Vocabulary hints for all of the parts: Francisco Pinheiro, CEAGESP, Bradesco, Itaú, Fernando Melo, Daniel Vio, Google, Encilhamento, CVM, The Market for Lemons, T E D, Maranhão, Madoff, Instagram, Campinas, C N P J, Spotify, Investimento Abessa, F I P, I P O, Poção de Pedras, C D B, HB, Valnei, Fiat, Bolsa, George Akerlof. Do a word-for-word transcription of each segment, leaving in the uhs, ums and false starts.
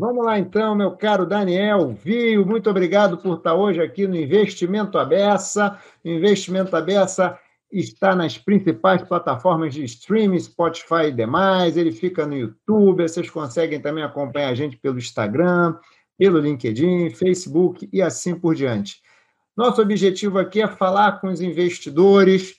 Vamos lá então, meu caro Daniel Vio, muito obrigado por estar hoje aqui no Investimento Abessa. O Investimento Abessa está nas principais plataformas de streaming, Spotify e demais, ele fica no YouTube, vocês conseguem também acompanhar a gente pelo Instagram, pelo LinkedIn, Facebook e assim por diante. Nosso objetivo aqui é falar com os investidores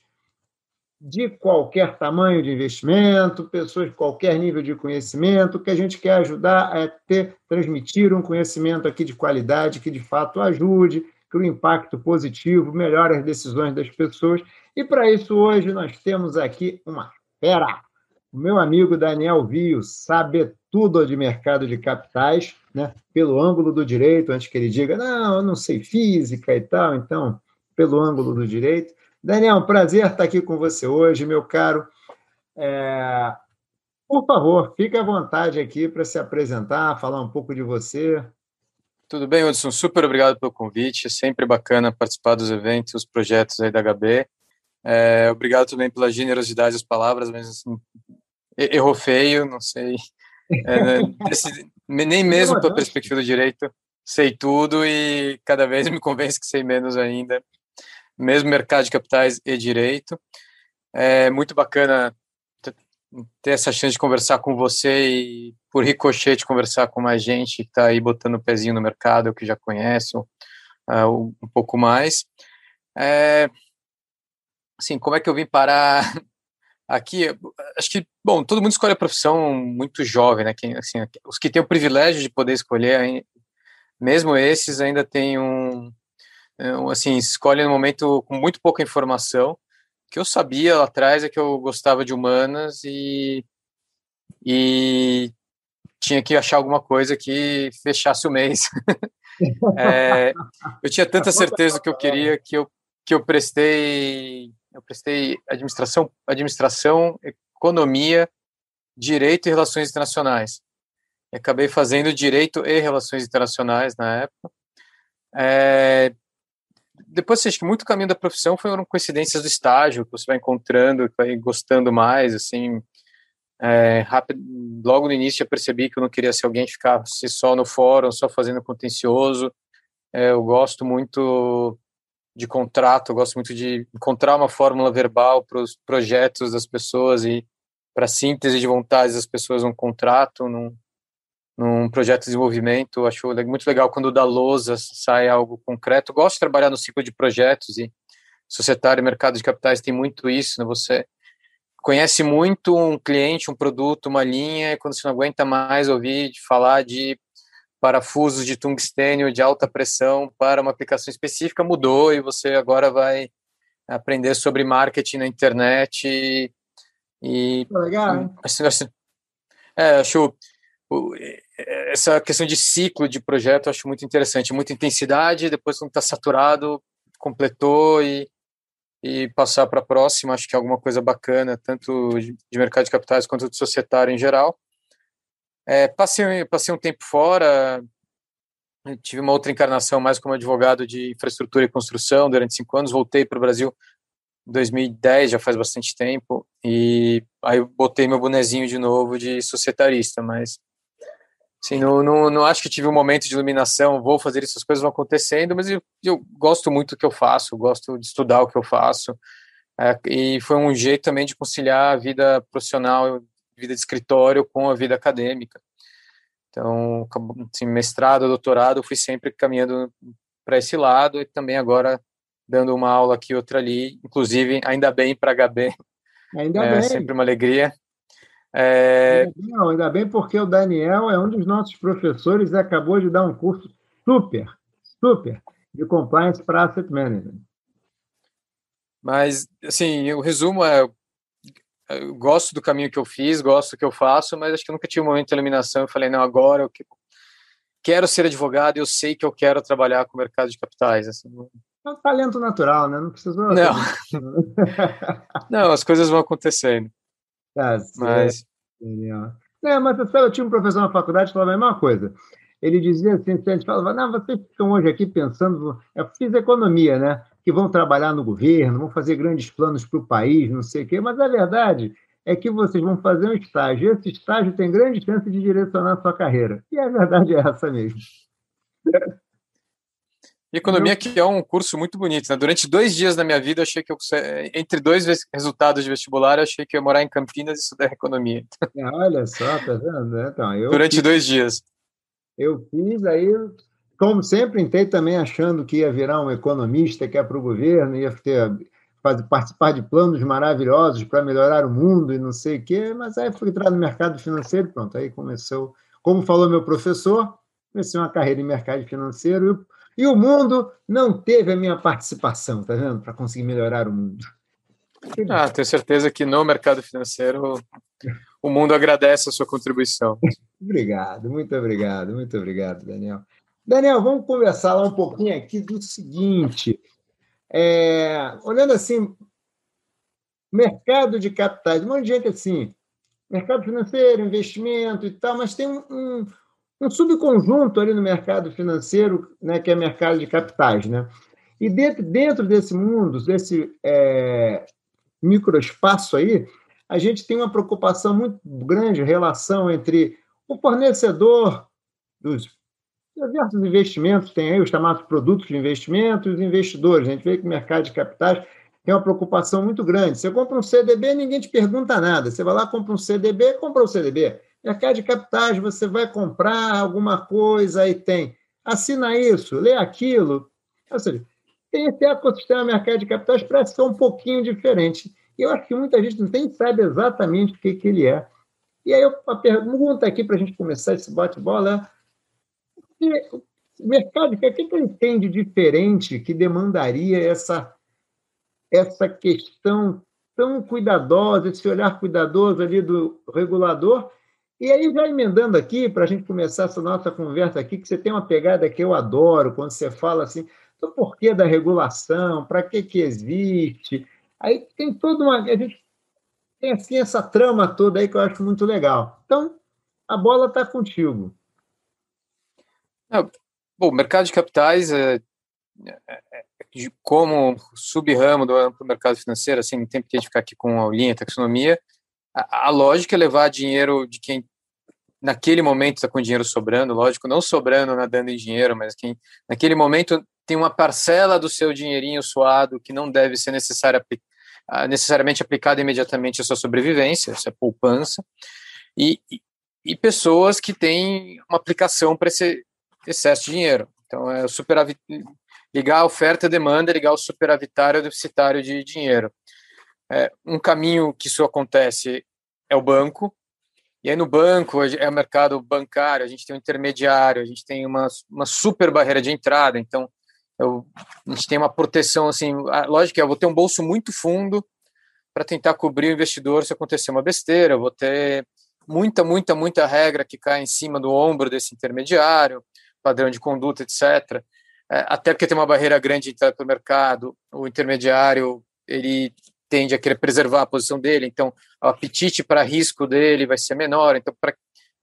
de qualquer tamanho de investimento, pessoas de qualquer nível de conhecimento, que a gente quer ajudar a ter, transmitir um conhecimento aqui de qualidade que, de fato, ajude, que o impacto positivo melhore as decisões das pessoas. E, para isso, hoje nós temos aqui uma fera. O meu amigo Daniel Vio sabe tudo de mercado de capitais, né? Pelo ângulo do direito, antes que ele diga, não, eu não sei física e tal, então, pelo ângulo do direito. Daniel, prazer estar aqui com você hoje, meu caro. É... Por favor, fique à vontade aqui para se apresentar, falar um pouco de você. Tudo bem, Hudson? Super obrigado pelo convite. É sempre bacana participar dos eventos, dos projetos aí da H B. É... Obrigado também pela generosidade das palavras, mas assim, errou feio, não sei. É, desse, nem mesmo pela perspectiva do direito, sei tudo e cada vez me convence que sei menos ainda. Mesmo mercado de capitais e direito. É muito bacana ter essa chance de conversar com você e, por ricochete, conversar com mais gente que está aí botando o pezinho no mercado, que já conhece ou, uh, um pouco mais. É, assim, como é que eu vim parar aqui? Acho que, bom, todo mundo escolhe a profissão muito jovem, né? Quem, assim, os que têm o privilégio de poder escolher, mesmo esses ainda têm um... assim, escolhe no momento com muito pouca informação. O que eu sabia lá atrás é que eu gostava de humanas e, e tinha que achar alguma coisa que fechasse o mês. É, eu tinha tanta certeza do que eu queria que eu, que eu prestei, eu prestei administração, administração, economia, direito e relações internacionais. Eu acabei fazendo direito e relações internacionais na época. É, Depois, acho que muito caminho da profissão foram coincidências do estágio, que você vai encontrando, que vai gostando mais, assim, é, rápido. Logo no início eu percebi que eu não queria ser alguém que ficasse só no fórum, só fazendo contencioso. É, eu gosto muito de contrato, eu gosto muito de encontrar uma fórmula verbal para os projetos das pessoas e para a síntese de vontades das pessoas num contrato, num, num projeto de desenvolvimento. Acho muito legal quando da lousa sai algo concreto. Gosto de trabalhar no ciclo de projetos e societário e mercado de capitais tem muito isso, né? Você conhece muito um cliente, um produto, uma linha, e quando você não aguenta mais ouvir de falar de parafusos de tungstênio de alta pressão para uma aplicação específica, mudou e você agora vai aprender sobre marketing na internet e... e legal, hein? Assim, assim, é, acho... essa questão de ciclo de projeto eu acho muito interessante, muita intensidade, depois quando está saturado, completou e, e passar para a próxima, acho que é alguma coisa bacana, tanto de mercado de capitais quanto de societário em geral. É, passei, passei um tempo fora, tive uma outra encarnação mais como advogado de infraestrutura e construção durante cinco anos, voltei para o Brasil em dois mil e dez, já faz bastante tempo, e aí eu botei meu bonezinho de novo de societarista, mas assim, não, não, não acho que tive um momento de iluminação, vou fazer essas coisas, vão acontecendo, mas eu, eu gosto muito do que eu faço, gosto de estudar o que eu faço, é, e foi um jeito também de conciliar a vida profissional, vida de escritório com a vida acadêmica. Então, assim, mestrado, doutorado, fui sempre caminhando para esse lado e também agora dando uma aula aqui, outra ali, inclusive, ainda bem para a H B, ainda é bem. Sempre uma alegria. É... Não, ainda bem, porque o Daniel é um dos nossos professores e acabou de dar um curso super, super de compliance para asset management. Mas, assim, o resumo é, eu gosto do caminho que eu fiz, gosto do que eu faço, mas acho que eu nunca tive um momento de iluminação, eu falei, não, agora eu quero ser advogado e eu sei que eu quero trabalhar com o mercado de capitais, assim. É um talento natural, né? Não precisou... Não, não, as coisas vão acontecendo. Tá, mas... É, mas eu tinha um professor na faculdade que falava a mesma coisa. Ele dizia assim, a gente falava, não, vocês estão hoje aqui pensando... Eu fiz economia, né? Que vão trabalhar no governo, vão fazer grandes planos para o país, não sei o quê. Mas a verdade é que vocês vão fazer um estágio. Esse estágio tem grande chance de direcionar a sua carreira. E a verdade é essa mesmo. Economia, que é um curso muito bonito, né? Durante dois dias da minha vida, eu achei que eu, entre dois resultados de vestibular, eu achei que eu ia morar em Campinas e estudar economia. Olha só, tá vendo? Então, eu Durante fiz, dois dias. Eu fiz, aí, como sempre, entrei também achando que ia virar um economista, que ia para o governo, ia ter, participar de planos maravilhosos para melhorar o mundo e não sei o quê, mas aí fui entrar no mercado financeiro, pronto, aí começou, como falou meu professor, comecei uma carreira em mercado financeiro e E o mundo não teve a minha participação, tá vendo? Para conseguir melhorar o mundo. Ah, tenho certeza que no mercado financeiro o mundo agradece a sua contribuição. Obrigado, muito obrigado, muito obrigado, Daniel. Daniel, vamos conversar lá um pouquinho aqui do seguinte. É, olhando assim, mercado de capitais, um monte de gente assim, mercado financeiro, investimento e tal, mas tem um... um um subconjunto ali no mercado financeiro, né, que é mercado de capitais, né? E dentro, dentro desse mundo, desse é, microespaço aí, a gente tem uma preocupação muito grande em relação entre o fornecedor dos diversos investimentos, tem aí os chamados produtos de investimento, e os investidores. A gente vê que o mercado de capitais tem uma preocupação muito grande. Você compra um C D B, ninguém te pergunta nada. Você vai lá, compra um C D B, compra um C D B. Mercado de capitais, você vai comprar alguma coisa e tem. Assina isso, lê aquilo. Ou seja, tem esse ecossistema mercado de capitais para ser um pouquinho diferente. E eu acho que muita gente nem sabe exatamente o que, que ele é. E aí a pergunta aqui para a gente começar esse bate-bola é o mercado, o que ele tem de diferente que demandaria essa, essa questão tão cuidadosa, esse olhar cuidadoso ali do regulador. E aí, já emendando aqui, para a gente começar essa nossa conversa aqui, que você tem uma pegada que eu adoro, quando você fala assim, do porquê da regulação, para que que existe. Aí tem toda uma... A gente tem assim, essa trama toda aí que eu acho muito legal. Então, a bola está contigo. É, bom, o mercado de capitais, é, é, é, como sub-ramo do amplo mercado financeiro, assim, não tem porque a gente ficar aqui com a aulinha, taxonomia, a, a lógica é levar dinheiro de quem naquele momento está com dinheiro sobrando, lógico, não sobrando, nadando em dinheiro, mas quem naquele momento tem uma parcela do seu dinheirinho suado que não deve ser necessária, necessariamente aplicada imediatamente à sua sobrevivência, essa poupança, e, e, e pessoas que têm uma aplicação para esse excesso de dinheiro. Então, é superavit... ligar a oferta e demanda, ligar o superavitário ao deficitário de dinheiro. É, um caminho que isso acontece é o banco. E aí no banco, é o mercado bancário, a gente tem um intermediário, a gente tem uma, uma super barreira de entrada, então eu, a gente tem uma proteção, assim, a lógica é, eu vou ter um bolso muito fundo para tentar cobrir o investidor se acontecer uma besteira, eu vou ter muita, muita, muita regra que cai em cima do ombro desse intermediário, padrão de conduta, etcétera. É, até porque tem uma barreira grande de entrada para o mercado, o intermediário, ele... tende a querer preservar a posição dele, então o apetite para risco dele vai ser menor, então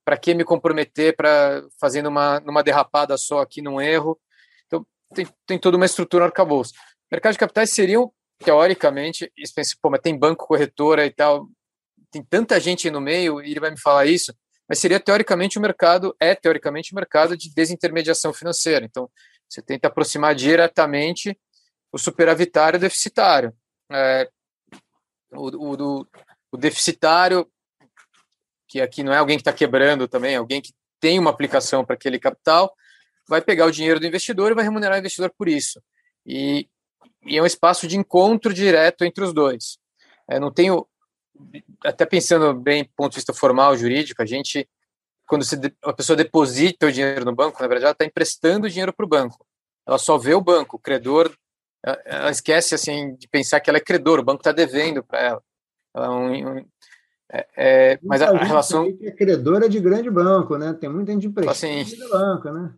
para que me comprometer para fazendo uma numa derrapada só aqui num erro? Então tem, tem toda uma estrutura arcabouço. Mercado de capitais seriam, teoricamente, isso pensa, pô, mas tem banco, corretora e tal, tem tanta gente aí no meio e ele vai me falar isso, mas seria teoricamente o um mercado, é teoricamente o um mercado de desintermediação financeira, então você tenta aproximar diretamente o superavitário e o deficitário. É, O, o, o deficitário, que aqui não é alguém que está quebrando também, é alguém que tem uma aplicação para aquele capital, vai pegar o dinheiro do investidor e vai remunerar o investidor por isso. E, e é um espaço de encontro direto entre os dois. Eu não tenho, até pensando bem do ponto de vista formal, jurídico, a gente, quando se, uma pessoa deposita o dinheiro no banco, na verdade ela está emprestando o dinheiro para o banco. Ela só vê o banco, o credor. Ela esquece assim, de pensar que ela é credor, o banco está devendo para ela. ela é um, um, é, é, mas a, a relação. É credora de grande banco, né? Tem muita gente emprestada assim, de banco, né?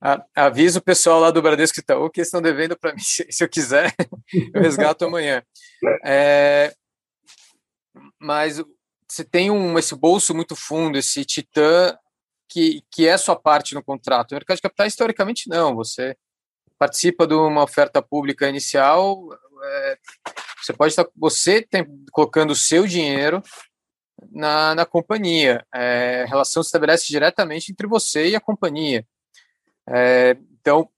A, avisa o pessoal lá do Bradesco e Itaú que eles estão devendo para mim. Se, se eu quiser, eu resgato amanhã. É, mas você tem um, esse bolso muito fundo, esse titã, que, que é a sua parte no contrato. No mercado de capitais, historicamente, não. Você participa de uma oferta pública inicial, é, Você pode estar você tem, colocando o seu dinheiro na, na companhia. É, a relação se estabelece diretamente entre você e a companhia. É, então,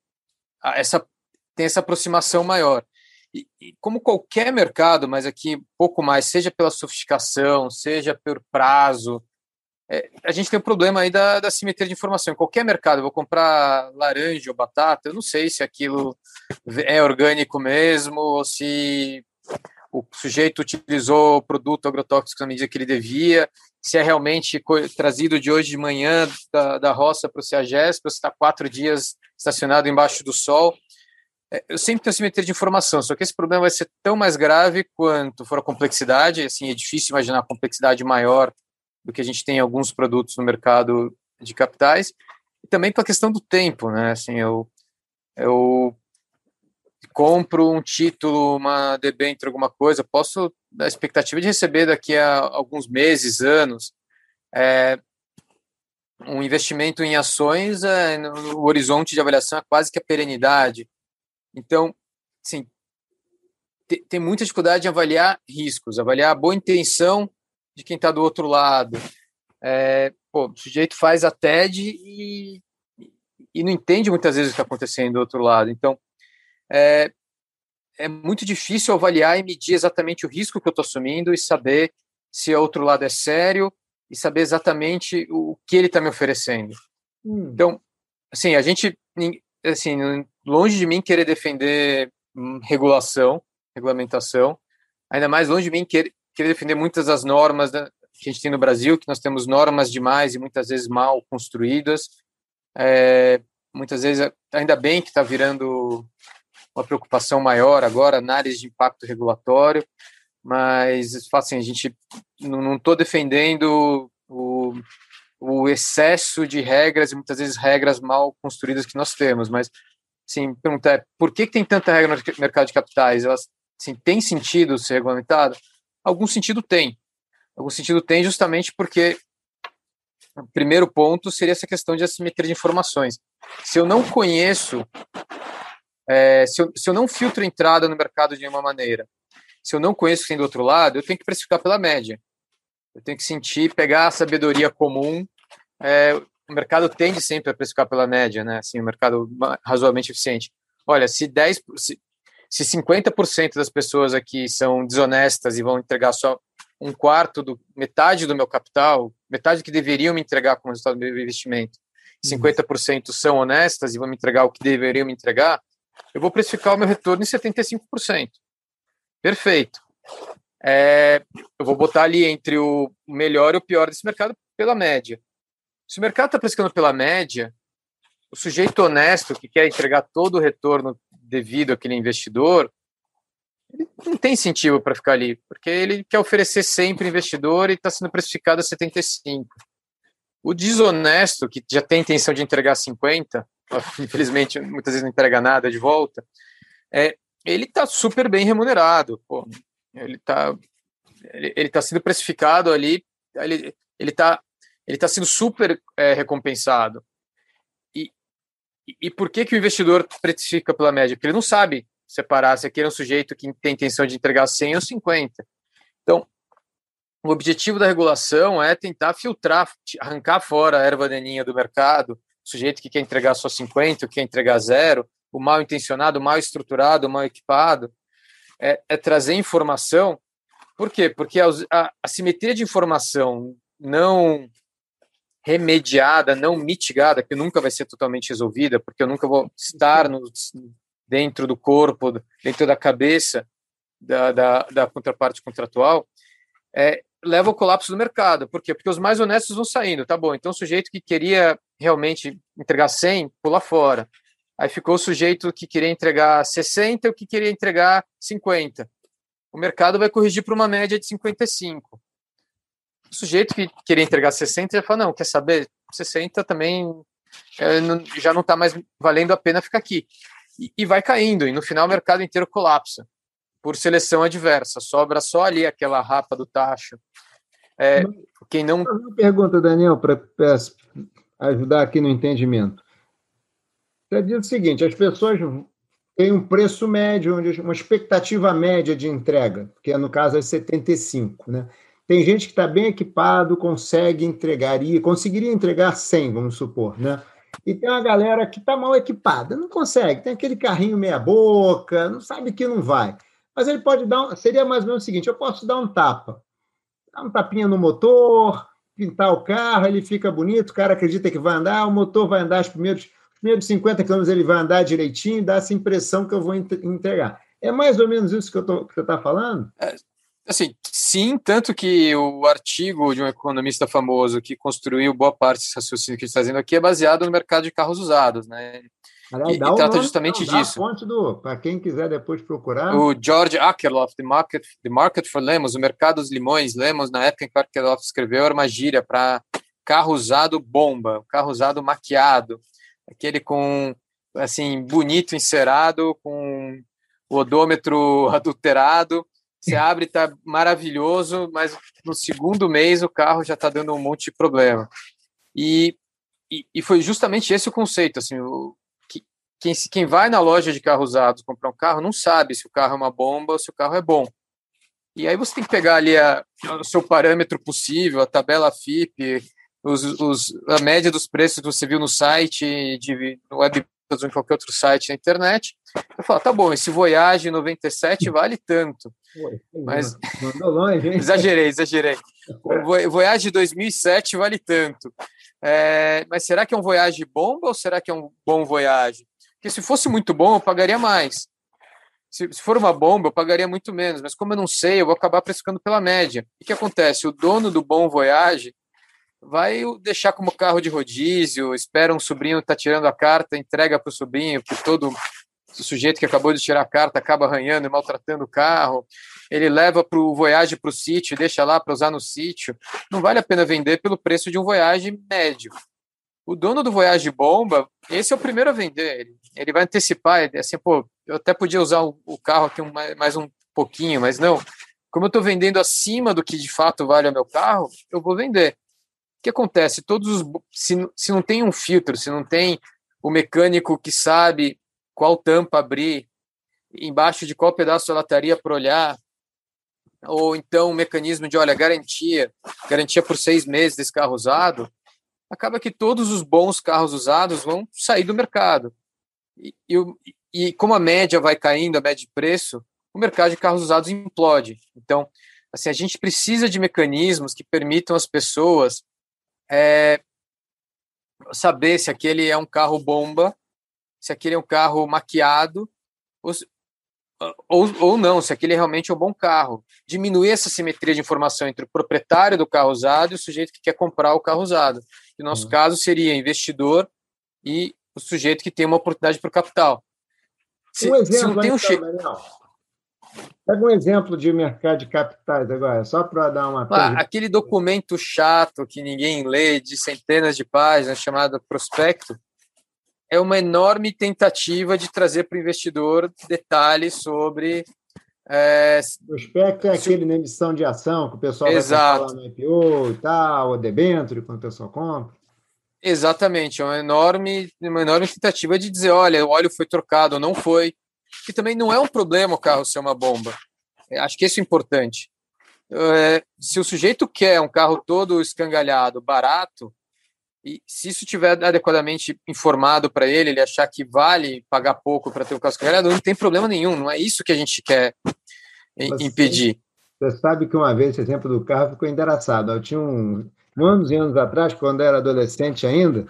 essa, tem essa aproximação maior. E, e como qualquer mercado, mas aqui um pouco mais, seja pela sofisticação, seja pelo prazo, é, a gente tem um problema aí da, da simetria de informação. Em qualquer mercado, eu vou comprar laranja ou batata, eu não sei se aquilo é orgânico mesmo, ou se o sujeito utilizou o produto agrotóxico na medida que ele devia, se é realmente co- trazido de hoje de manhã da, da roça para o CEAGESP, se está quatro dias estacionado embaixo do sol. Eu sempre tenho simetria de informação, só que esse problema vai ser tão mais grave quanto for a complexidade. Assim, é difícil imaginar a complexidade maior do que a gente tem em alguns produtos no mercado de capitais. E também pela questão do tempo, né? Assim, eu, eu compro um título, uma debênture, alguma coisa, posso dar a expectativa de receber daqui a alguns meses, anos. É, um investimento em ações, é, no horizonte de avaliação é quase que a perenidade. Então, assim, te, tem muita dificuldade em avaliar riscos, avaliar a boa intenção de quem está do outro lado. É, pô, o sujeito faz a T E D e, e não entende muitas vezes o que está acontecendo do outro lado. Então, é, é muito difícil avaliar e medir exatamente o risco que eu estou assumindo e saber se o outro lado é sério e saber exatamente o, o que ele está me oferecendo. Hum. Então, assim, a gente... assim, longe de mim querer defender regulação, regulamentação, ainda mais longe de mim querer, querer defender muitas das normas da, que a gente tem no Brasil, que nós temos normas demais e muitas vezes mal construídas, é, muitas vezes, ainda bem que está virando uma preocupação maior agora, análise de impacto regulatório, mas, assim, a gente não estou defendendo o... o excesso de regras e muitas vezes regras mal construídas que nós temos, mas, assim, perguntar é, por que tem tanta regra no mercado de capitais? Elas, assim, tem sentido ser regulamentada? Algum sentido tem. Algum sentido tem justamente porque o primeiro ponto seria essa questão de assimetria de informações. Se eu não conheço, é, se, eu, se eu não filtro entrada no mercado de nenhuma maneira, se eu não conheço quem do outro lado, eu tenho que precificar pela média. Eu tenho que sentir, pegar a sabedoria comum. É, o mercado tende sempre a precificar pela média, né? Assim, o mercado razoavelmente eficiente. Olha, se, dez, se, se cinquenta por cento das pessoas aqui são desonestas e vão entregar só um quarto, do, metade do meu capital, metade que deveriam me entregar como resultado do meu investimento, cinquenta por cento são honestas e vão me entregar o que deveriam me entregar, eu vou precificar o meu retorno em setenta e cinco por cento. Perfeito. É, eu vou botar ali entre o melhor e o pior desse mercado pela média. Se o mercado está precificando pela média, o sujeito honesto que quer entregar todo o retorno devido àquele investidor, ele não tem incentivo para ficar ali, porque ele quer oferecer sempre investidor e está sendo precificado a setenta e cinco por cento. O desonesto, que já tem intenção de entregar cinquenta por cento, infelizmente muitas vezes não entrega nada de volta, é, ele está super bem remunerado, pô. Ele está ele, ele tá sendo precificado ali, ele está ele tá sendo super é, recompensado. E, e por que, que o investidor precifica pela média? Porque ele não sabe separar se aquele é um sujeito que tem intenção de entregar cem ou cinquenta. Então, o objetivo da regulação é tentar filtrar, arrancar fora a erva daninha do mercado, o sujeito que quer entregar só cinquenta, que quer entregar zero, o mal intencionado, o mal estruturado, o mal equipado. É, é trazer informação. Por quê? Porque a, a assimetria de informação não remediada, não mitigada, que nunca vai ser totalmente resolvida, porque eu nunca vou estar no, dentro do corpo, dentro da cabeça da, da, da contraparte contratual, é, leva ao colapso do mercado. Por quê? Porque os mais honestos vão saindo. Tá bom, então o sujeito que queria realmente entregar cem, pula fora. Aí ficou o sujeito que queria entregar sessenta e o que queria entregar cinquenta. O mercado vai corrigir para uma média de cinquenta e cinco. O sujeito que queria entregar sessenta já fala, não, quer saber? sessenta também é, não, já não está mais valendo a pena ficar aqui. E, e vai caindo, e no final o mercado inteiro colapsa, por seleção adversa. Sobra só ali aquela rapa do tacho. É, quem não... Uma pergunta, Daniel, para ajudar aqui no entendimento. Quer dizer o seguinte, as pessoas tem um preço médio, uma expectativa média de entrega, que no caso é setenta e cinco, né? Tem gente que está bem equipado, consegue entregar, e conseguiria entregar cem, vamos supor, né? E tem uma galera que está mal equipada, não consegue, tem aquele carrinho meia boca, não sabe que não vai. Mas ele pode dar, um, seria mais ou menos o seguinte, eu posso dar um tapa, dar um tapinha no motor, pintar o carro, ele fica bonito, o cara acredita que vai andar, o motor vai andar os primeiros, os primeiros cinquenta quilômetros, ele vai andar direitinho, dá essa impressão que eu vou entregar. É mais ou menos isso que eu tô, que você está falando? É. Assim, sim, tanto que o artigo de um economista famoso que construiu boa parte desse raciocínio que a gente está fazendo aqui é baseado no mercado de carros usados, né? Aliás, e, e trata nome, justamente não, disso. Para quem quiser depois procurar. O George Akerlof, The Market, The Market for Lemons, o mercado dos limões, Lemons, na época em que Akerlof escreveu, era uma gíria para carro usado bomba, carro usado maquiado, aquele com, assim, bonito, encerado, com o odômetro adulterado. Você abre, está maravilhoso, mas no segundo mês o carro já está dando um monte de problema. E, e, e foi justamente esse o conceito. Assim, o, que, quem, quem vai na loja de carro usado comprar um carro não sabe se o carro é uma bomba ou se o carro é bom. E aí você tem que pegar ali a, o seu parâmetro possível, a tabela F I P, os, os, a média dos preços que você viu no site, de, no web, ou em qualquer outro site na internet. Eu falo, tá bom, esse Voyage noventa e sete vale tanto. Oi, mas mandou longe, hein? exagerei, exagerei. O Voyage dois mil e sete vale tanto. É... Mas será que é um Voyage bomba ou será que é um bom Voyage? Porque se fosse muito bom, eu pagaria mais. Se, se for uma bomba, eu pagaria muito menos. Mas como eu não sei, eu vou acabar precificando pela média. O que acontece? O dono do bom Voyage vai deixar como carro de rodízio, espera um sobrinho que está tirando a carta, entrega para o sobrinho, porque todo sujeito que acabou de tirar a carta acaba arranhando e maltratando o carro, ele leva para o Voyage para o sítio, deixa lá para usar no sítio. Não vale a pena vender pelo preço de um Voyage médio. O dono do Voyage bomba, esse é o primeiro a vender, ele, ele vai antecipar, assim, pô, eu até podia usar o, o carro aqui um, mais um pouquinho, mas não, como eu estou vendendo acima do que de fato vale o meu carro, eu vou vender. O que acontece? Todos os, se, se não tem um filtro, se não tem o mecânico que sabe qual tampa abrir, embaixo de qual pedaço da lataria para olhar, ou então o mecanismo de, olha, garantia, garantia por seis meses desse carro usado, acaba que todos os bons carros usados vão sair do mercado. E, e, e como a média vai caindo, a média de preço, o mercado de carros usados implode. Então, assim, a gente precisa de mecanismos que permitam às pessoas É saber se aquele é um carro bomba, se aquele é um carro maquiado, ou, ou, ou não, se aquele realmente é um bom carro. Diminuir essa simetria de informação entre o proprietário do carro usado e o sujeito que quer comprar o carro usado. No nosso uhum. caso, seria investidor e o sujeito que tem uma oportunidade para o capital. Se, um exemplo, se não tem um che... Pega um exemplo de mercado de capitais agora, só para dar uma... Ah, aquele documento chato que ninguém lê, de centenas de páginas, chamado prospecto, é uma enorme tentativa de trazer para o investidor detalhes sobre... É... Prospecto é aquele na emissão de ação que o pessoal Exato. Vai falar no I P O e tal, ou debênture, quando o pessoal compra. Exatamente, é uma enorme, uma enorme tentativa de dizer, olha, o óleo foi trocado ou não foi. Que também não é um problema o carro ser uma bomba. Acho que isso é importante. É, se o sujeito quer um carro todo escangalhado, barato, e se isso estiver adequadamente informado para ele, ele achar que vale pagar pouco para ter um carro escangalhado, não tem problema nenhum. Não é isso que a gente quer você, impedir. Você sabe que uma vez esse exemplo do carro ficou engraçado. Eu tinha um, anos e anos atrás, quando eu era adolescente ainda,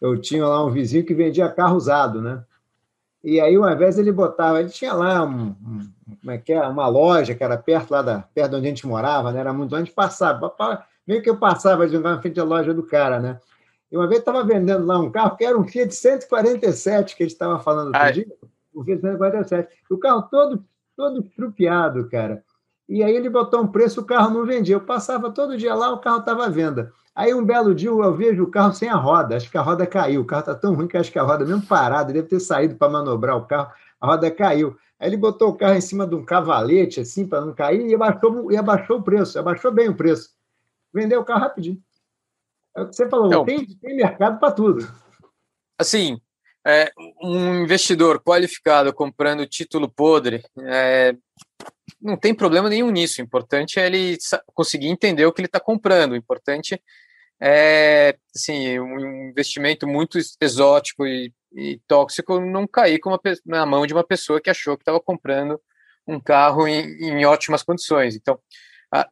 eu tinha lá um vizinho que vendia carro usado, né? E aí, uma vez, ele botava... Ele tinha lá um, um, como é que é? uma loja que era perto, lá da, perto de onde a gente morava, né? Era muito longe, passava. Meio que eu passava de lugar na frente da loja do cara, né? E uma vez estava vendendo lá um carro que era um Fiat cento e quarenta e sete, que a gente estava falando outro dia. Um Fiat cento e quarenta e sete. O carro todo, todo trupeado, cara. E aí ele botou um preço, o carro não vendia. Eu passava todo dia lá, o carro estava à venda. Aí, um belo dia, eu vejo o carro sem a roda. Acho que a roda caiu. O carro está tão ruim que acho que a roda, mesmo parada, deve ter saído para manobrar o carro. A roda caiu. Aí ele botou o carro em cima de um cavalete, assim, para não cair, e abaixou, e abaixou o preço. Abaixou bem o preço. Vendeu o carro rapidinho. É o que você falou. Então, tem, tem mercado para tudo. Assim, é, um investidor qualificado comprando título podre, é, não tem problema nenhum nisso. O importante é ele conseguir entender o que ele está comprando. O importante é, assim, um investimento muito exótico e, e tóxico não cair com uma, na mão de uma pessoa que achou que estava comprando um carro em, em ótimas condições. Então, a,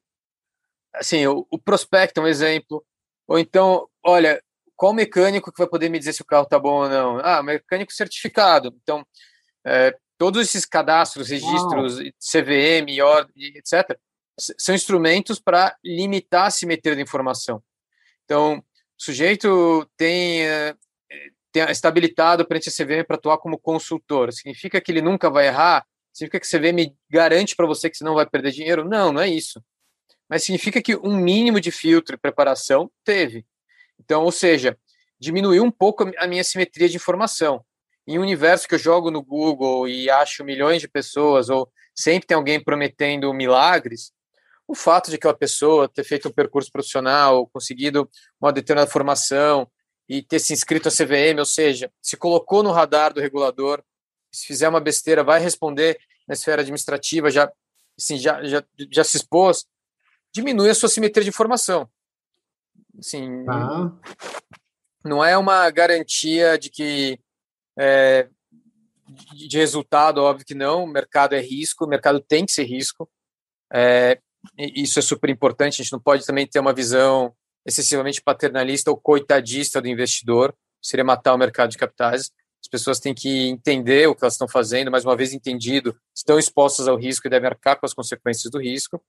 assim, o, o prospecto é um exemplo. Ou então, olha, qual mecânico que vai poder me dizer se o carro está bom ou não? Ah, mecânico certificado. Então, é, todos esses cadastros, registros, wow. C V M, ordem, etcétera, são instrumentos para limitar a simetria da informação. Então, o sujeito tem, tem estabilitado perante a C V M para atuar como consultor. Significa que ele nunca vai errar? Significa que a C V M garante para você que você não vai perder dinheiro? Não, não é isso. Mas significa que um mínimo de filtro e preparação teve. Então, ou seja, diminuiu um pouco a minha simetria de informação. Em um universo que eu jogo no Google e acho milhões de pessoas, ou sempre tem alguém prometendo milagres, o fato de aquela pessoa ter feito um percurso profissional, conseguido uma determinada formação e ter se inscrito à C V M, ou seja, se colocou no radar do regulador, se fizer uma besteira, vai responder na esfera administrativa, já, assim, já, já, já se expôs, diminui a sua simetria de informação. Assim, ah. Não é uma garantia de que é, de resultado, óbvio que não, o mercado é risco, o mercado tem que ser risco, é, isso é super importante. A gente não pode também ter uma visão excessivamente paternalista ou coitadista do investidor, seria matar o mercado de capitais. As pessoas têm que entender o que elas estão fazendo, mas uma vez entendido, estão expostas ao risco e devem arcar com as consequências do risco.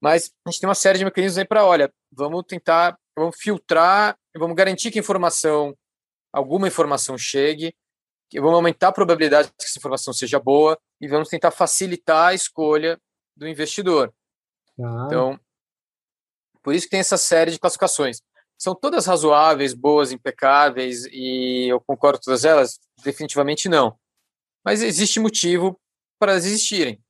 Mas a gente tem uma série de mecanismos aí para, olha, vamos tentar, vamos filtrar, vamos garantir que informação, alguma informação chegue, vamos aumentar a probabilidade de que essa informação seja boa e vamos tentar facilitar a escolha do investidor. Ah. Então, por isso que tem essa série de classificações. São todas razoáveis, boas, impecáveis, e eu concordo com todas elas? Definitivamente não. Mas existe motivo para elas existirem.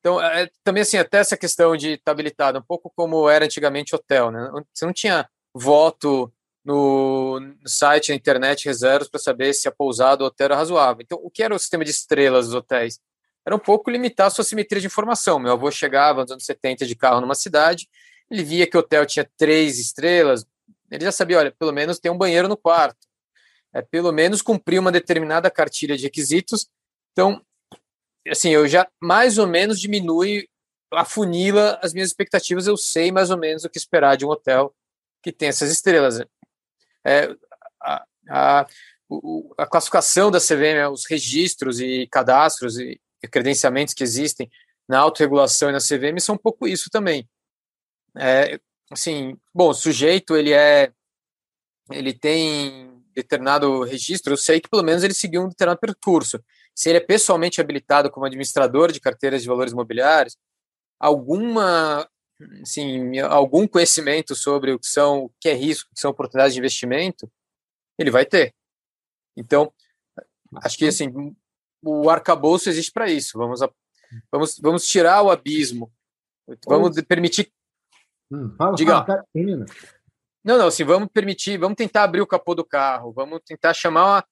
Então, é, também assim, até essa questão de estar habilitado, um pouco como era antigamente hotel, né? Você não tinha voto no, no site, na internet, reservas, para saber se a pousada ou hotel era razoável. Então, o que era o sistema de estrelas dos hotéis? Era um pouco limitar a sua simetria de informação. Meu avô chegava nos anos setenta de carro numa cidade, ele via que o hotel tinha três estrelas, ele já sabia, olha, pelo menos tem um banheiro no quarto, é, pelo menos cumprir uma determinada cartilha de requisitos. Então, assim, eu já mais ou menos diminui, afunila as minhas expectativas, eu sei mais ou menos o que esperar de um hotel que tem essas estrelas. É, a, a, a classificação da C V M, os registros e cadastros e credenciamentos que existem na autorregulação e na C V M são um pouco isso também. É, assim, bom, o sujeito, ele é, ele tem determinado registro, eu sei que pelo menos ele seguiu um determinado percurso. Se ele é pessoalmente habilitado como administrador de carteiras de valores imobiliários, alguma, assim, algum conhecimento sobre o que são, o que é risco, o que são oportunidades de investimento, ele vai ter. Então, acho que, assim, o arcabouço existe para isso. Vamos, a, vamos, vamos tirar o abismo. Vamos Ou... permitir... Hum, fala, Diga. Fala, não, não, assim, vamos permitir, vamos tentar abrir o capô do carro, vamos tentar chamar,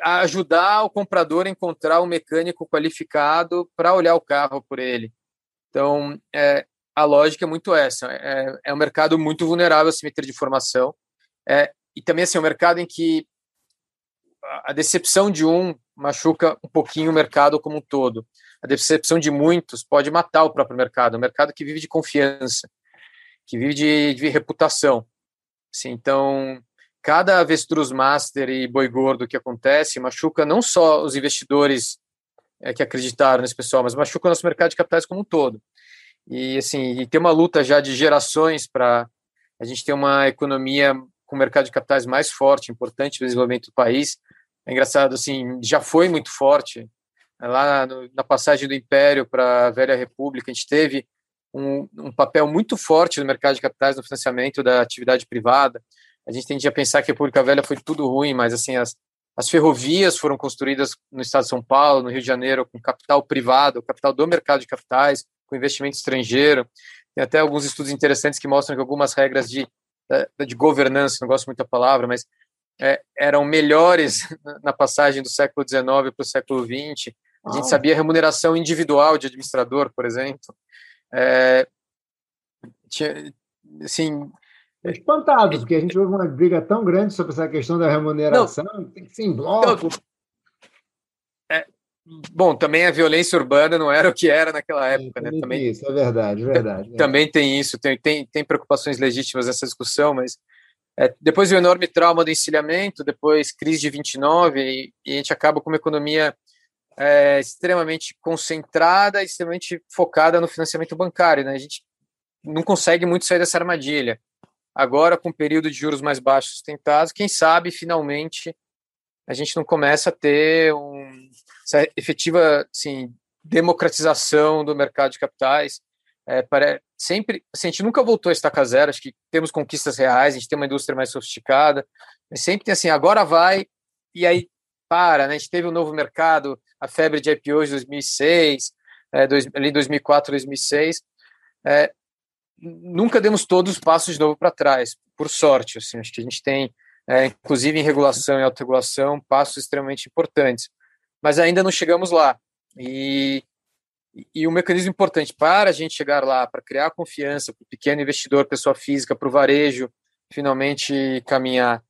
a, ajudar o comprador a encontrar um mecânico qualificado para olhar o carro por ele. Então, é, a lógica é muito essa. É, é um mercado muito vulnerável a simetria de informação. É, e também, assim, é um mercado em que a decepção de um machuca um pouquinho o mercado como um todo. A decepção de muitos pode matar o próprio mercado. É um mercado que vive de confiança, que vive de, de reputação. Assim, então, cada avestruz master e boi gordo que acontece machuca não só os investidores é, que acreditaram nesse pessoal, mas machuca o nosso mercado de capitais como um todo. E, assim, e tem uma luta já de gerações para a gente ter uma economia com o mercado de capitais mais forte, importante no desenvolvimento do país. É engraçado, assim, já foi muito forte. Lá no, na passagem do Império para a Velha República, a gente teve um, um papel muito forte no mercado de capitais, no financiamento da atividade privada. A gente tende a pensar que a República Velha foi tudo ruim, mas, assim, as, as ferrovias foram construídas no estado de São Paulo, no Rio de Janeiro, com capital privado, capital do mercado de capitais, com investimento estrangeiro. Tem até alguns estudos interessantes que mostram que algumas regras de, de governança, não gosto muito da palavra, mas é, eram melhores na passagem do século dezenove para o século vinte. A gente sabia a remuneração individual de administrador, por exemplo. É, tinha, assim, espantado, porque a gente houve uma briga tão grande sobre essa questão da remuneração, não, tem que ser em bloco. Não, é, bom, também a violência urbana não era o que era naquela época, né? Também, isso, é verdade, é verdade. É. Também tem isso, tem, tem, tem preocupações legítimas nessa discussão, mas é, depois o enorme trauma do encilhamento, depois crise de vinte e nove, e, e a gente acaba com uma economia é, extremamente concentrada, extremamente focada no financiamento bancário, né? A gente não consegue muito sair dessa armadilha. Agora, com um período de juros mais baixos sustentados, quem sabe, finalmente, a gente não começa a ter um, essa efetiva assim, democratização do mercado de capitais. É, para, sempre, assim, a gente nunca voltou a estaca zero, acho que temos conquistas reais, a gente tem uma indústria mais sofisticada, mas sempre tem assim, agora vai, e aí para, né? A gente teve um novo mercado, a febre de I P Os de dois mil e seis, é, dois, ali dois mil e quatro, dois mil e seis, é, nunca demos todos os passos de novo para trás, por sorte, assim, acho que a gente tem, é, inclusive em regulação e autorregulação, passos extremamente importantes, mas ainda não chegamos lá, e, e um mecanismo importante para a gente chegar lá, para criar confiança para o pequeno investidor, pessoa física, para o varejo, finalmente caminhar,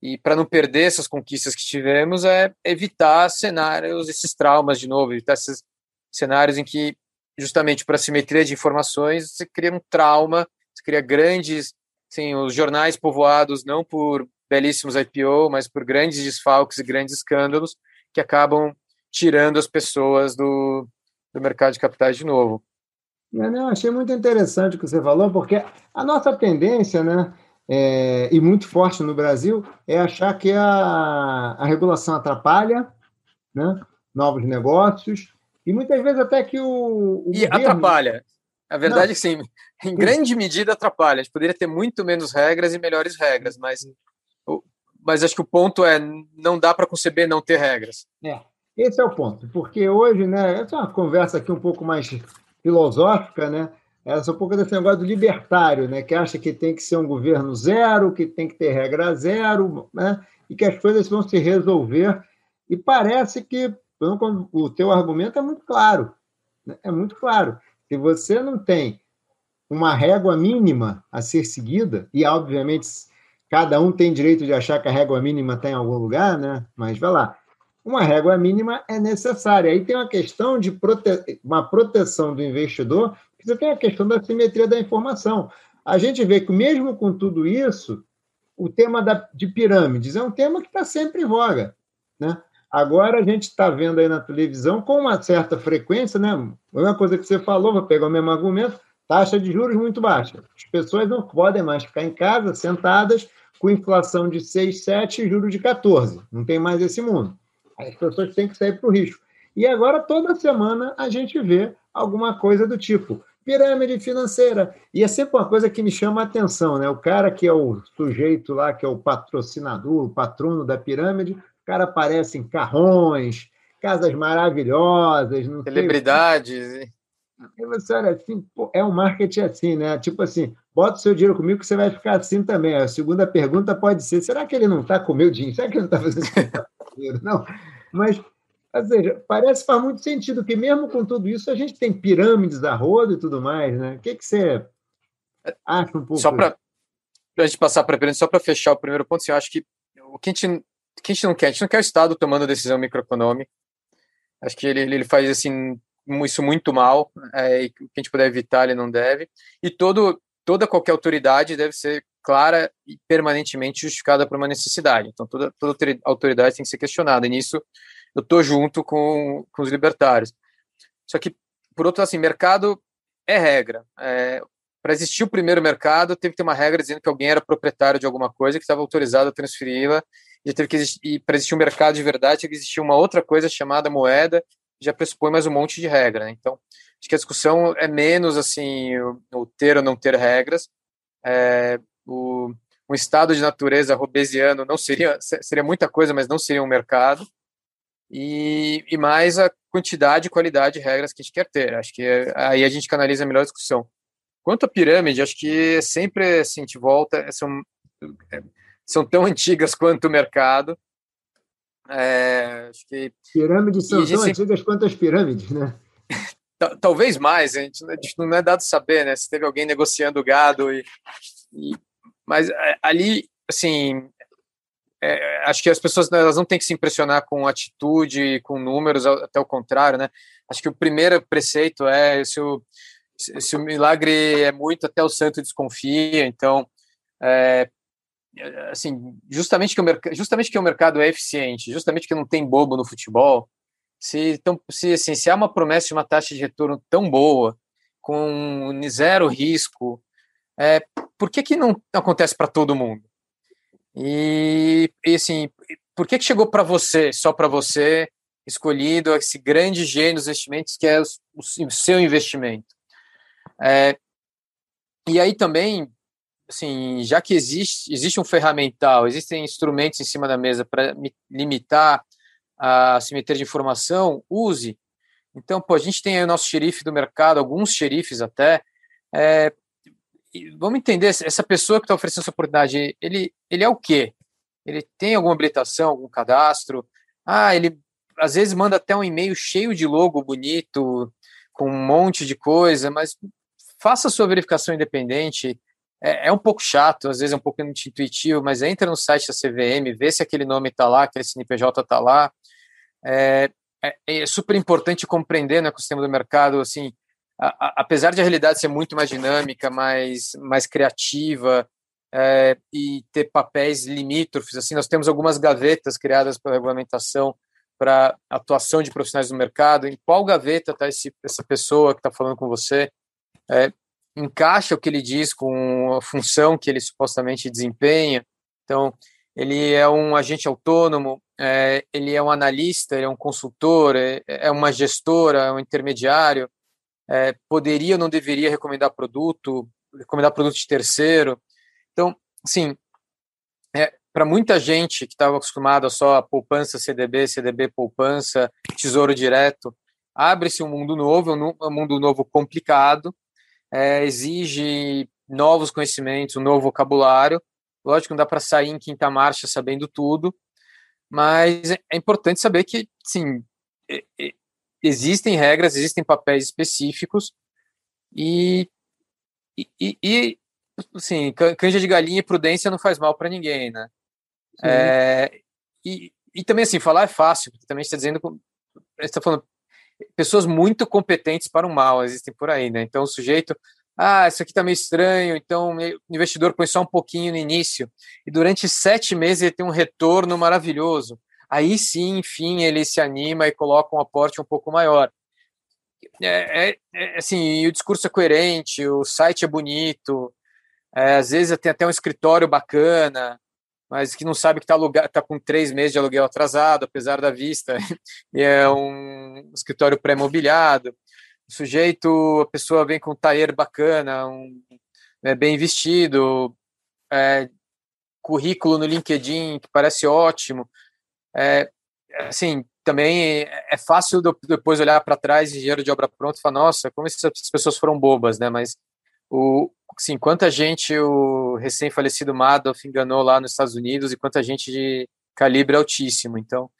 e para não perder essas conquistas que tivemos, é evitar cenários, esses traumas de novo, evitar esses cenários em que justamente por assimetria de informações, você cria um trauma, você cria grandes, assim, os jornais povoados não por belíssimos I P O, mas por grandes desfalques e grandes escândalos que acabam tirando as pessoas do, do mercado de capitais de novo. Não, não, achei muito interessante o que você falou, porque a nossa tendência, né, é, e muito forte no Brasil, é achar que a, a regulação atrapalha, né, novos negócios, e muitas vezes até que o... o e governo... atrapalha. A verdade Não. é que sim, em grande medida atrapalha. A gente poderia ter muito menos regras e melhores regras, mas, mas acho que o ponto é não dá para conceber não ter regras. É, esse é o ponto, porque hoje, né, essa é uma conversa aqui um pouco mais filosófica, né, essa é um pouco desse negócio do libertário, né, que acha que tem que ser um governo zero, que tem que ter regra zero, né, e que as coisas vão se resolver, e parece que o teu argumento é muito claro, é muito claro. Se você não tem uma régua mínima a ser seguida, e, obviamente, cada um tem direito de achar que a régua mínima está em algum lugar, né? Mas vai lá, uma régua mínima é necessária. Aí tem uma questão de prote... uma proteção do investidor, que você tem a questão da simetria da informação. A gente vê que, mesmo com tudo isso, o tema da... de pirâmides é um tema que está sempre em voga, né? Agora a gente está vendo aí na televisão com uma certa frequência, né? A mesma coisa que você falou, vou pegar o mesmo argumento, taxa de juros muito baixa. As pessoas não podem mais ficar em casa sentadas com inflação de seis, sete e juros de quatorze. Não tem mais esse mundo. As pessoas têm que sair para o risco. E agora, toda semana, a gente vê alguma coisa do tipo pirâmide financeira. E é sempre uma coisa que me chama a atenção, né? O cara que é o sujeito lá, que é o patrocinador, o patrono da pirâmide, o cara aparece em carrões, casas maravilhosas, não celebridades. Sei... Aí você olha assim, pô, é um marketing assim, né? Tipo assim, bota o seu dinheiro comigo que você vai ficar assim também. A segunda pergunta pode ser, será que ele não está com o meu dinheiro? Será que ele não está fazendo isso com o dinheiro? Não. Mas, ou seja, parece que faz muito sentido, que mesmo com tudo isso, a gente tem pirâmides a rodo e tudo mais, né? O que, que você acha um pouco? Só para a gente passar para a pergunta, só para fechar o primeiro ponto, assim, eu acho que o que a gente... que a gente não quer, a gente não quer o Estado tomando decisão microeconômica, acho que ele, ele faz assim, isso muito mal, é, e o que a gente puder evitar ele não deve, e todo, toda qualquer autoridade deve ser clara e permanentemente justificada por uma necessidade, então toda, toda autoridade tem que ser questionada, e nisso eu estou junto com, com os libertários, só que por outro lado, assim, mercado é regra, é, para existir o primeiro mercado teve que ter uma regra dizendo que alguém era proprietário de alguma coisa que estava autorizado a transferi-la. Já teve que existir, para existir um mercado de verdade, tinha que existir uma outra coisa chamada moeda, que já pressupõe mais um monte de regra, né? Então, acho que a discussão é menos assim, o, o ter ou não ter regras. É, o, um estado de natureza robesiano não seria, seria muita coisa, mas não seria um mercado. E, e mais a quantidade e qualidade de regras que a gente quer ter. Acho que é, aí a gente canaliza a melhor discussão. Quanto à pirâmide, acho que sempre assim, a gente volta. É, são, é, são tão antigas quanto o mercado. É, acho que... Pirâmides são tão antigas quanto as pirâmides, né? Talvez mais, a gente, a gente não é dado saber, né? Se teve alguém negociando gado. E, e, mas ali, assim, é, acho que as pessoas elas não têm que se impressionar com atitude, com números, até o contrário, né? Acho que o primeiro preceito é se o, se o milagre é muito, até o santo desconfia. Então, é, assim, justamente que, o merc- justamente que o mercado é eficiente, justamente que não tem bobo no futebol. Se, então, se, assim, se há uma promessa de uma taxa de retorno tão boa, com zero risco, é, por que, que não acontece para todo mundo? E, e assim, por que, que chegou para você, só para você, escolhido esse grande gênio dos investimentos que é o, o seu investimento? É, e aí também, assim, já que existe, existe um ferramental, existem instrumentos em cima da mesa para limitar a simetria de informação, use. Então, pô, a gente tem aí o nosso xerife do mercado, alguns xerifes até. É, vamos entender, essa pessoa que está oferecendo essa oportunidade, ele, ele é o quê? Ele tem alguma habilitação, algum cadastro? Ah, ele às vezes manda até um e-mail cheio de logo bonito, com um monte de coisa, mas faça a sua verificação independente. É, é um pouco chato, às vezes é um pouco intuitivo, mas entra no site da C V M, vê se aquele nome está lá, aquele C N P J está lá. É, é, é super importante compreender, né, que o sistema do mercado, assim, a, a, apesar de a realidade ser muito mais dinâmica, mais, mais criativa, é, e ter papéis limítrofes, assim, nós temos algumas gavetas criadas pela regulamentação para atuação de profissionais do mercado. Em qual gaveta está essa pessoa que está falando com você? É, encaixa o que ele diz com a função que ele supostamente desempenha? Então, ele é um agente autônomo, é, ele é um analista, ele é um consultor, é, é uma gestora, é um intermediário, é, poderia ou não deveria recomendar produto, recomendar produto de terceiro. Então, assim, é, para muita gente que estava acostumada só a poupança C D B, C D B poupança, tesouro direto, abre-se um mundo novo, um mundo novo complicado, é, exige novos conhecimentos, um novo vocabulário. Lógico, não dá para sair em quinta marcha sabendo tudo, mas é importante saber que, sim, existem regras, existem papéis específicos e, e, e assim, canja de galinha e prudência não faz mal para ninguém, né? É, e, e também, assim, falar é fácil, porque também está dizendo, está falando pessoas muito competentes para o mal existem por aí, né? Então, o sujeito... Ah, isso aqui tá meio estranho, então o investidor põe só um pouquinho no início e durante sete meses ele tem um retorno maravilhoso. Aí sim, enfim, ele se anima e coloca um aporte um pouco maior. É, é, é, assim, o discurso é coerente, o site é bonito, é, às vezes tem até um escritório bacana, mas que não sabe que tá, aluga- tá com três meses de aluguel atrasado, apesar da vista, e é um escritório pré-mobiliado. O sujeito, a pessoa vem com um tailleur bacana, um, né, bem vestido, é, currículo no LinkedIn que parece ótimo. É, assim, também é fácil do, depois olhar para trás, engenheiro de obra pronta, e falar, nossa, como essas pessoas foram bobas, né? Mas, o, assim, quanta gente o recém-falecido Madoff enganou lá nos Estados Unidos e quanta gente de calibre altíssimo, então...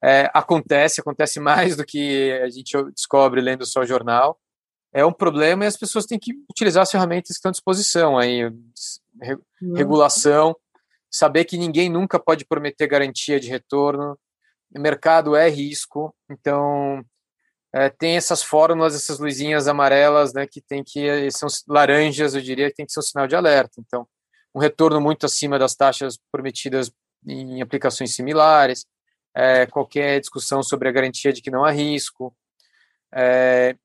É, acontece, acontece mais do que a gente descobre lendo só o jornal. É um problema e as pessoas têm que utilizar as ferramentas que estão à disposição aí, re, regulação, saber que ninguém nunca pode prometer garantia de retorno, o mercado é risco, então é, tem essas fórmulas, essas luzinhas amarelas, né, que tem que, são laranjas, eu diria, que tem que ser um sinal de alerta. Então, um retorno muito acima das taxas prometidas em aplicações similares, É, qualquer discussão sobre a garantia de que não há risco, é,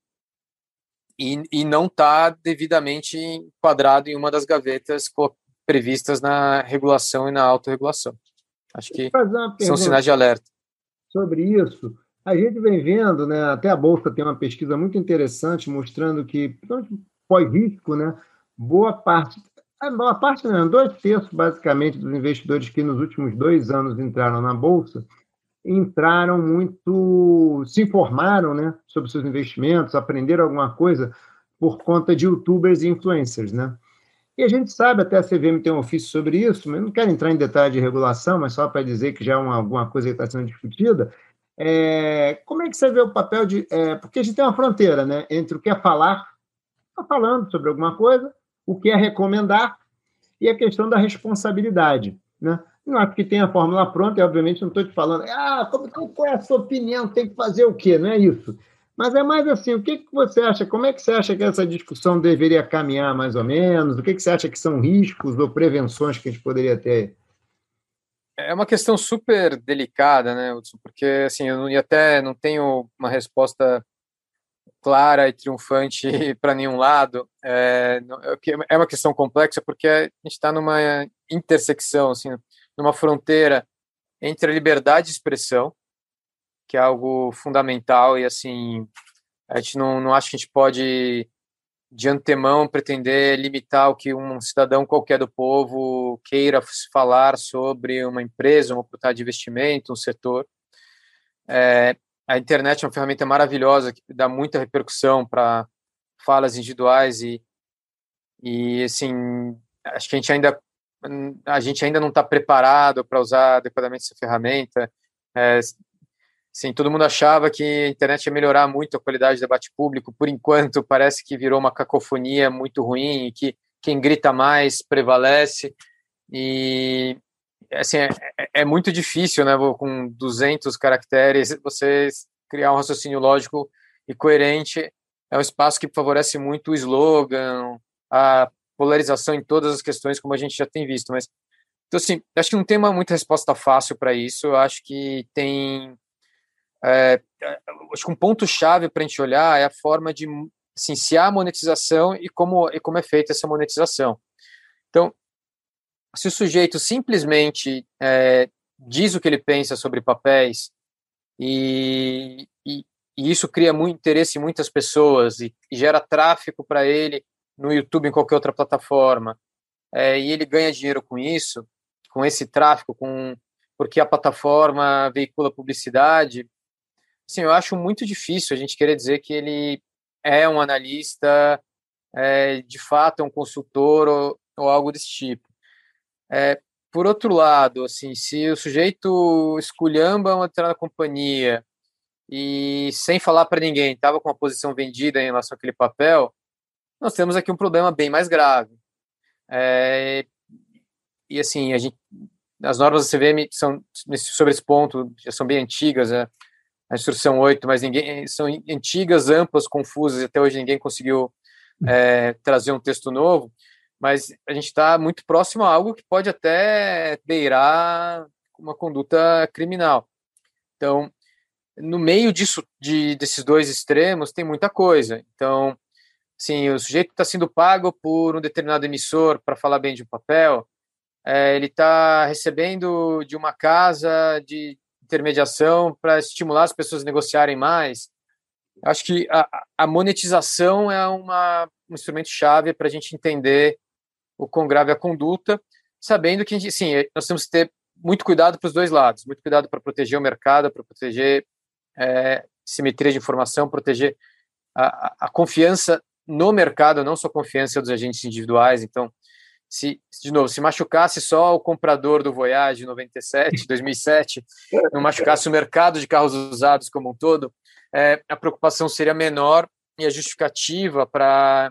e, e não está devidamente enquadrado em uma das gavetas previstas na regulação e na autorregulação. Acho que são sinais de alerta. Sobre isso, a gente vem vendo, né, até a Bolsa tem uma pesquisa muito interessante mostrando que, pós-risco, né, boa parte... A maior parte, né, dois terços, basicamente, dos investidores que nos últimos dois anos entraram na Bolsa, entraram muito, se informaram, né, sobre seus investimentos, aprenderam alguma coisa por conta de youtubers e influencers, né? E a gente sabe, até a C V M tem um ofício sobre isso, mas não quero entrar em detalhe de regulação, mas só para dizer que já é uma, alguma coisa que está sendo discutida. É, como é que você vê o papel de... É, porque a gente tem uma fronteira, né, entre o que é falar, está falando sobre alguma coisa, o que é recomendar, e a questão da responsabilidade, né? Não acho que tem a fórmula pronta, e obviamente não estou te falando, ah, como, qual é a sua opinião, tem que fazer o quê? Não é isso. Mas é mais assim, o que, que você acha, como é que você acha que essa discussão deveria caminhar mais ou menos? O que, que você acha que são riscos ou prevenções que a gente poderia ter? É uma questão super delicada, né, Hudson? Porque assim, eu não, e até não tenho uma resposta clara e triunfante para nenhum lado. É, é uma questão complexa porque a gente está numa intersecção, assim, numa fronteira entre a liberdade de expressão, que é algo fundamental, e assim, a gente não, não acha que a gente pode, de antemão, pretender limitar o que um cidadão qualquer do povo queira falar sobre uma empresa, uma oportunidade de investimento, um setor. É, a internet é uma ferramenta maravilhosa, que dá muita repercussão para falas individuais, e, e assim, acho que a gente ainda, a gente ainda não está preparado para usar adequadamente essa ferramenta. É, Sim, todo mundo achava que a internet ia melhorar muito a qualidade do debate público. Por enquanto, parece que virou uma cacofonia muito ruim, que quem grita mais prevalece. E, assim, é, é muito difícil, né, com duzentos caracteres, você criar um raciocínio lógico e coerente. É um espaço que favorece muito o slogan, a polarização em todas as questões, como a gente já tem visto. Mas, então, assim, acho que não tem uma, muita resposta fácil para isso. Eu acho que tem... É, acho que um ponto-chave para a gente olhar é a forma de, assim, se há monetização e como, e como é feita essa monetização. Então, se o sujeito simplesmente é, diz o que ele pensa sobre papéis e, e, e isso cria muito interesse em muitas pessoas e, e gera tráfego para ele no YouTube, em qualquer outra plataforma, é, e ele ganha dinheiro com isso, com esse tráfego, com, porque a plataforma veicula publicidade. Sim, eu acho muito difícil a gente querer dizer que ele é um analista, é, de fato é um consultor ou, ou algo desse tipo. É, por outro lado, assim, se o sujeito esculhamba uma determinada companhia e, sem falar para ninguém, estava com uma posição vendida em relação àquele papel, nós temos aqui um problema bem mais grave. É, e assim, a gente, as normas da C V M são, sobre esse ponto, já são bem antigas, né? A instrução oito, mas ninguém, são antigas, amplas, confusas, e até hoje ninguém conseguiu é, trazer um texto novo, mas a gente está muito próximo a algo que pode até beirar uma conduta criminal. Então, no meio disso, de, desses dois extremos, tem muita coisa. Então, assim, o sujeito está sendo pago por um determinado emissor para falar bem de um papel, é, ele está recebendo de uma casa de intermediação para estimular as pessoas a negociarem mais. Acho que a, a monetização é uma, um instrumento-chave para a gente entender o quão grave é a conduta, sabendo que, sim, nós temos que ter muito cuidado para os dois lados, muito cuidado para proteger o mercado, para proteger é, simetria de informação, proteger a, a confiança no mercado, não só a confiança dos agentes individuais. Então, Se, de novo, se machucasse só o comprador do Voyage de noventa e sete, dois mil e sete, não machucasse o mercado de carros usados como um todo, é, a preocupação seria menor e a justificativa para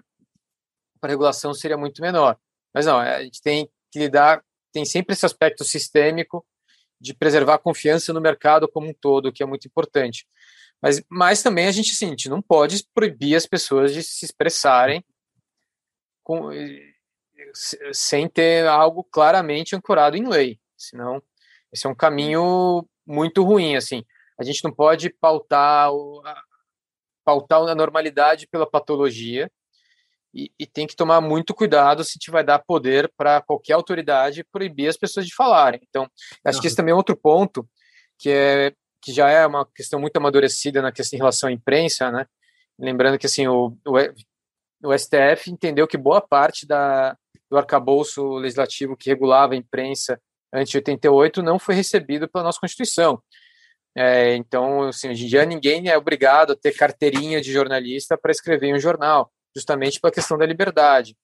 a regulação seria muito menor. Mas não, a gente tem que lidar, tem sempre esse aspecto sistêmico de preservar a confiança no mercado como um todo, que é muito importante. Mas, mas também a gente, sim, a gente não pode proibir as pessoas de se expressarem com... sem ter algo claramente ancorado em lei, senão esse é um caminho muito ruim, assim. A gente não pode pautar o, a, pautar a normalidade pela patologia e, e tem que tomar muito cuidado se a gente vai dar poder para qualquer autoridade proibir as pessoas de falarem. Então, acho uhum. que esse também é outro ponto que, é, que já é uma questão muito amadurecida na questão em relação à imprensa, né? Lembrando que assim, o, o, o S T F entendeu que boa parte da do arcabouço legislativo que regulava a imprensa antes de oitenta e oito não foi recebido pela nossa Constituição. É, então, assim, hoje em dia ninguém é obrigado a ter carteirinha de jornalista para escrever em um jornal, justamente pela questão da liberdade.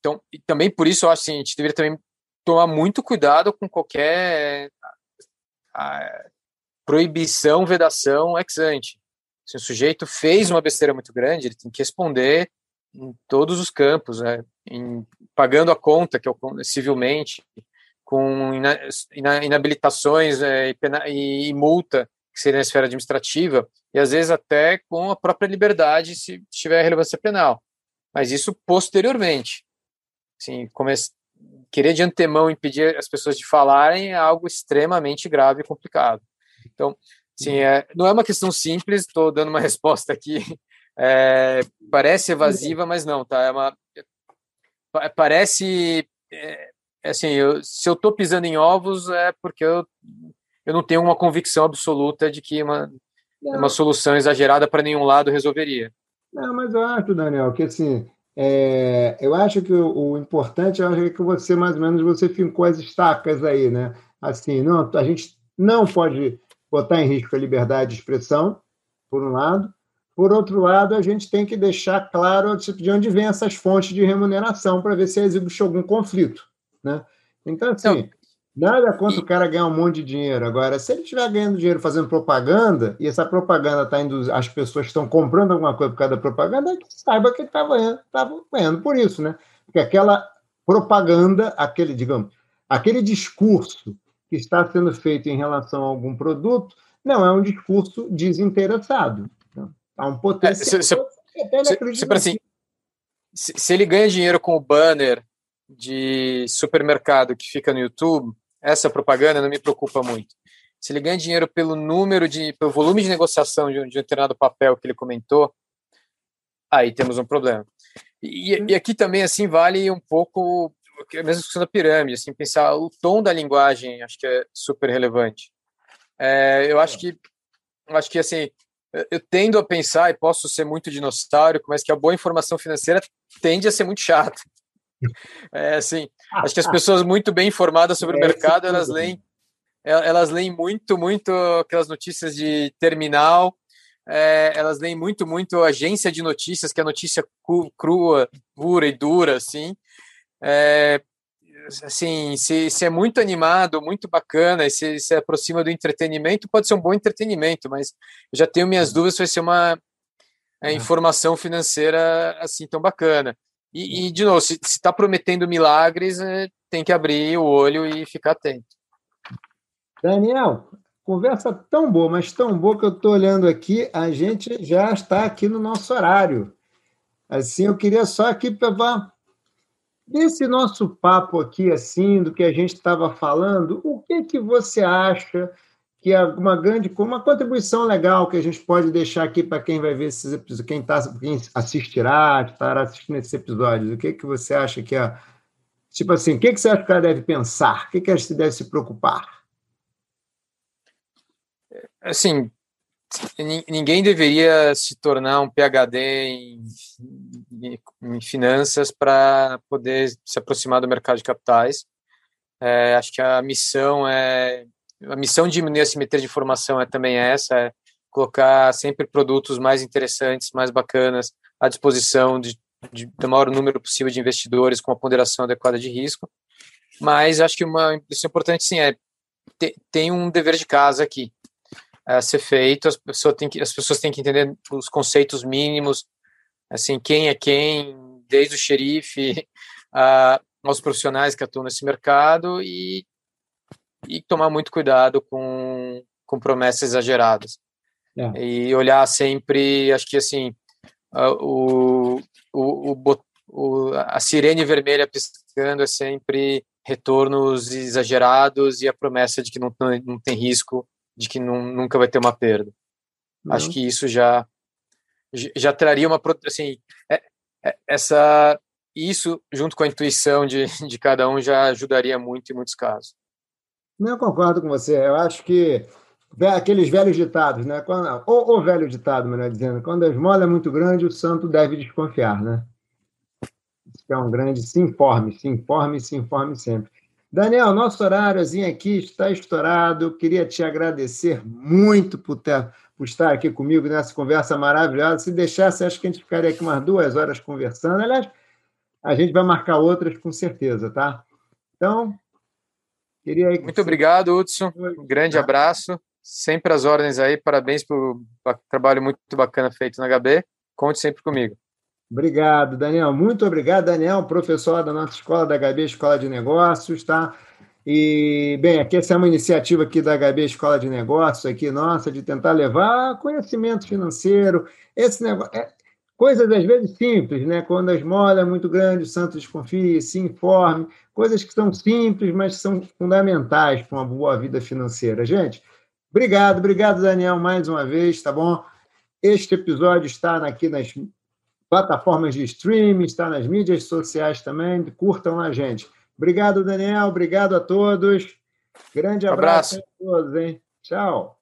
Então, e também por isso, eu acho assim, a gente deveria também tomar muito cuidado com qualquer a, proibição, vedação ex ante. Se o sujeito fez uma besteira muito grande, ele tem que responder em todos os campos, né? Em, pagando a conta, que é o, civilmente, com ina, ina, inabilitações é, e, pena, e, e multa, que seria na esfera administrativa, e às vezes até com a própria liberdade, se tiver relevância penal. Mas isso posteriormente. Assim, come... Querer de antemão impedir as pessoas de falarem é algo extremamente grave e complicado. Então, assim, é... não é uma questão simples, estou dando uma resposta aqui, é... parece evasiva, mas não, tá? É uma... Parece... É... Assim, eu... se eu estou pisando em ovos, é porque eu... eu não tenho uma convicção absoluta de que uma, uma solução exagerada para nenhum lado resolveria. Não, mas eu acho, Daniel, que assim, é, eu acho que o, o importante eu acho é que você, mais ou menos, você fincou as estacas aí, né? Assim, não, a gente não pode botar em risco a liberdade de expressão, por um lado. Por outro lado, a gente tem que deixar claro de onde vêm essas fontes de remuneração para ver se existe algum conflito, né? Então, assim... Então, nada contra o cara ganhar um monte de dinheiro. Agora, se ele estiver ganhando dinheiro fazendo propaganda, e essa propaganda está indo, as pessoas estão comprando alguma coisa por causa da propaganda, que saiba que ele estava ganhando, ganhando por isso, né? Porque aquela propaganda, aquele, digamos, aquele discurso que está sendo feito em relação a algum produto, não é um discurso desinteressado. Então, há um potencial. É, se, se, se, assim, se, se ele ganha dinheiro com o banner de supermercado que fica no YouTube, essa propaganda não me preocupa muito. Se ele ganha dinheiro pelo número de, pelo volume de negociação de um, de um determinado papel que ele comentou, aí temos um problema. E, e aqui também, assim, vale um pouco a mesma discussão da pirâmide, assim, pensar o tom da linguagem, acho que é super relevante. É, eu acho que, acho que, assim, eu tendo a pensar, e posso ser muito dinossauro, mas que a boa informação financeira tende a ser muito chata. É assim, acho que as pessoas muito bem informadas sobre o mercado, elas leem, elas leem muito, muito aquelas notícias de terminal, é, elas leem muito, muito agência de notícias, que é notícia crua, pura e dura, assim, é, assim, se, se é muito animado, muito bacana, e se, se aproxima do entretenimento, pode ser um bom entretenimento, mas eu já tenho minhas dúvidas se vai ser uma é, informação financeira assim tão bacana. E, e, de novo, se está prometendo milagres, é, tem que abrir o olho e ficar atento. Daniel, conversa tão boa, mas tão boa que eu estou olhando aqui, a gente já está aqui no nosso horário. Assim, eu queria só aqui pegar desse nosso papo aqui, assim, do que a gente estava falando, o que, que você acha que é uma grande, uma contribuição legal que a gente pode deixar aqui para quem vai ver esses episódios, quem, tá, quem assistirá, estará assistindo esses episódios. O que, que você acha que é... Tipo assim, o que, que você acha que ela deve pensar? O que, que ela deve se preocupar? Assim, n- ninguém deveria se tornar um PhD em, em, em finanças para poder se aproximar do mercado de capitais. É, acho que a missão é... A missão de diminuir a assimetria de informação é também essa, é colocar sempre produtos mais interessantes, mais bacanas, à disposição de, de, do maior número possível de investidores com uma ponderação adequada de risco. Mas acho que uma, isso é importante, sim, é ter, tem um dever de casa aqui a ser feito, as pessoas têm que, as pessoas têm que entender os conceitos mínimos, assim, quem é quem, desde o xerife a, aos profissionais que atuam nesse mercado, e e tomar muito cuidado com, com promessas exageradas. É. E olhar sempre, acho que assim, a, o, o, o, a sirene vermelha piscando é sempre retornos exagerados e a promessa de que não, não tem risco, de que não, nunca vai ter uma perda. Uhum. Acho que isso já, já traria uma... Assim, é, é, essa, isso, junto com a intuição de, de cada um, já ajudaria muito em muitos casos. Não, eu concordo com você. Eu acho que aqueles velhos ditados, né? Quando, ou o velho ditado, melhor dizendo, quando a esmola é muito grande, o santo deve desconfiar, né? Isso é um grande... Se informe, se informe, se informe sempre. Daniel, nosso horáriozinho aqui está estourado. Eu queria te agradecer muito por, ter, por estar aqui comigo nessa conversa maravilhosa. Se deixasse, acho que a gente ficaria aqui umas duas horas conversando. Aliás, a gente vai marcar outras com certeza, tá? Então, queria... Muito você... obrigado, Hudson. Um grande tá. abraço. Sempre às ordens aí. Parabéns pelo trabalho muito bacana feito na H B. Conte sempre comigo. Obrigado, Daniel. Muito obrigado, Daniel, professor da nossa escola, da H B Escola de Negócios, tá? E, bem, aqui essa é uma iniciativa aqui da H B Escola de Negócios, aqui nossa, de tentar levar conhecimento financeiro, esse negócio... É... Coisas, às vezes, simples, né? Quando a esmola é muito grande, o santo desconfie, se informe. Coisas que são simples, mas são fundamentais para uma boa vida financeira. Gente, obrigado, obrigado, Daniel, mais uma vez, tá bom? Este episódio está aqui nas plataformas de streaming, está nas mídias sociais também. Curtam lá, gente. Obrigado, Daniel, obrigado a todos. Grande abraço, abraço. a todos, hein? Tchau.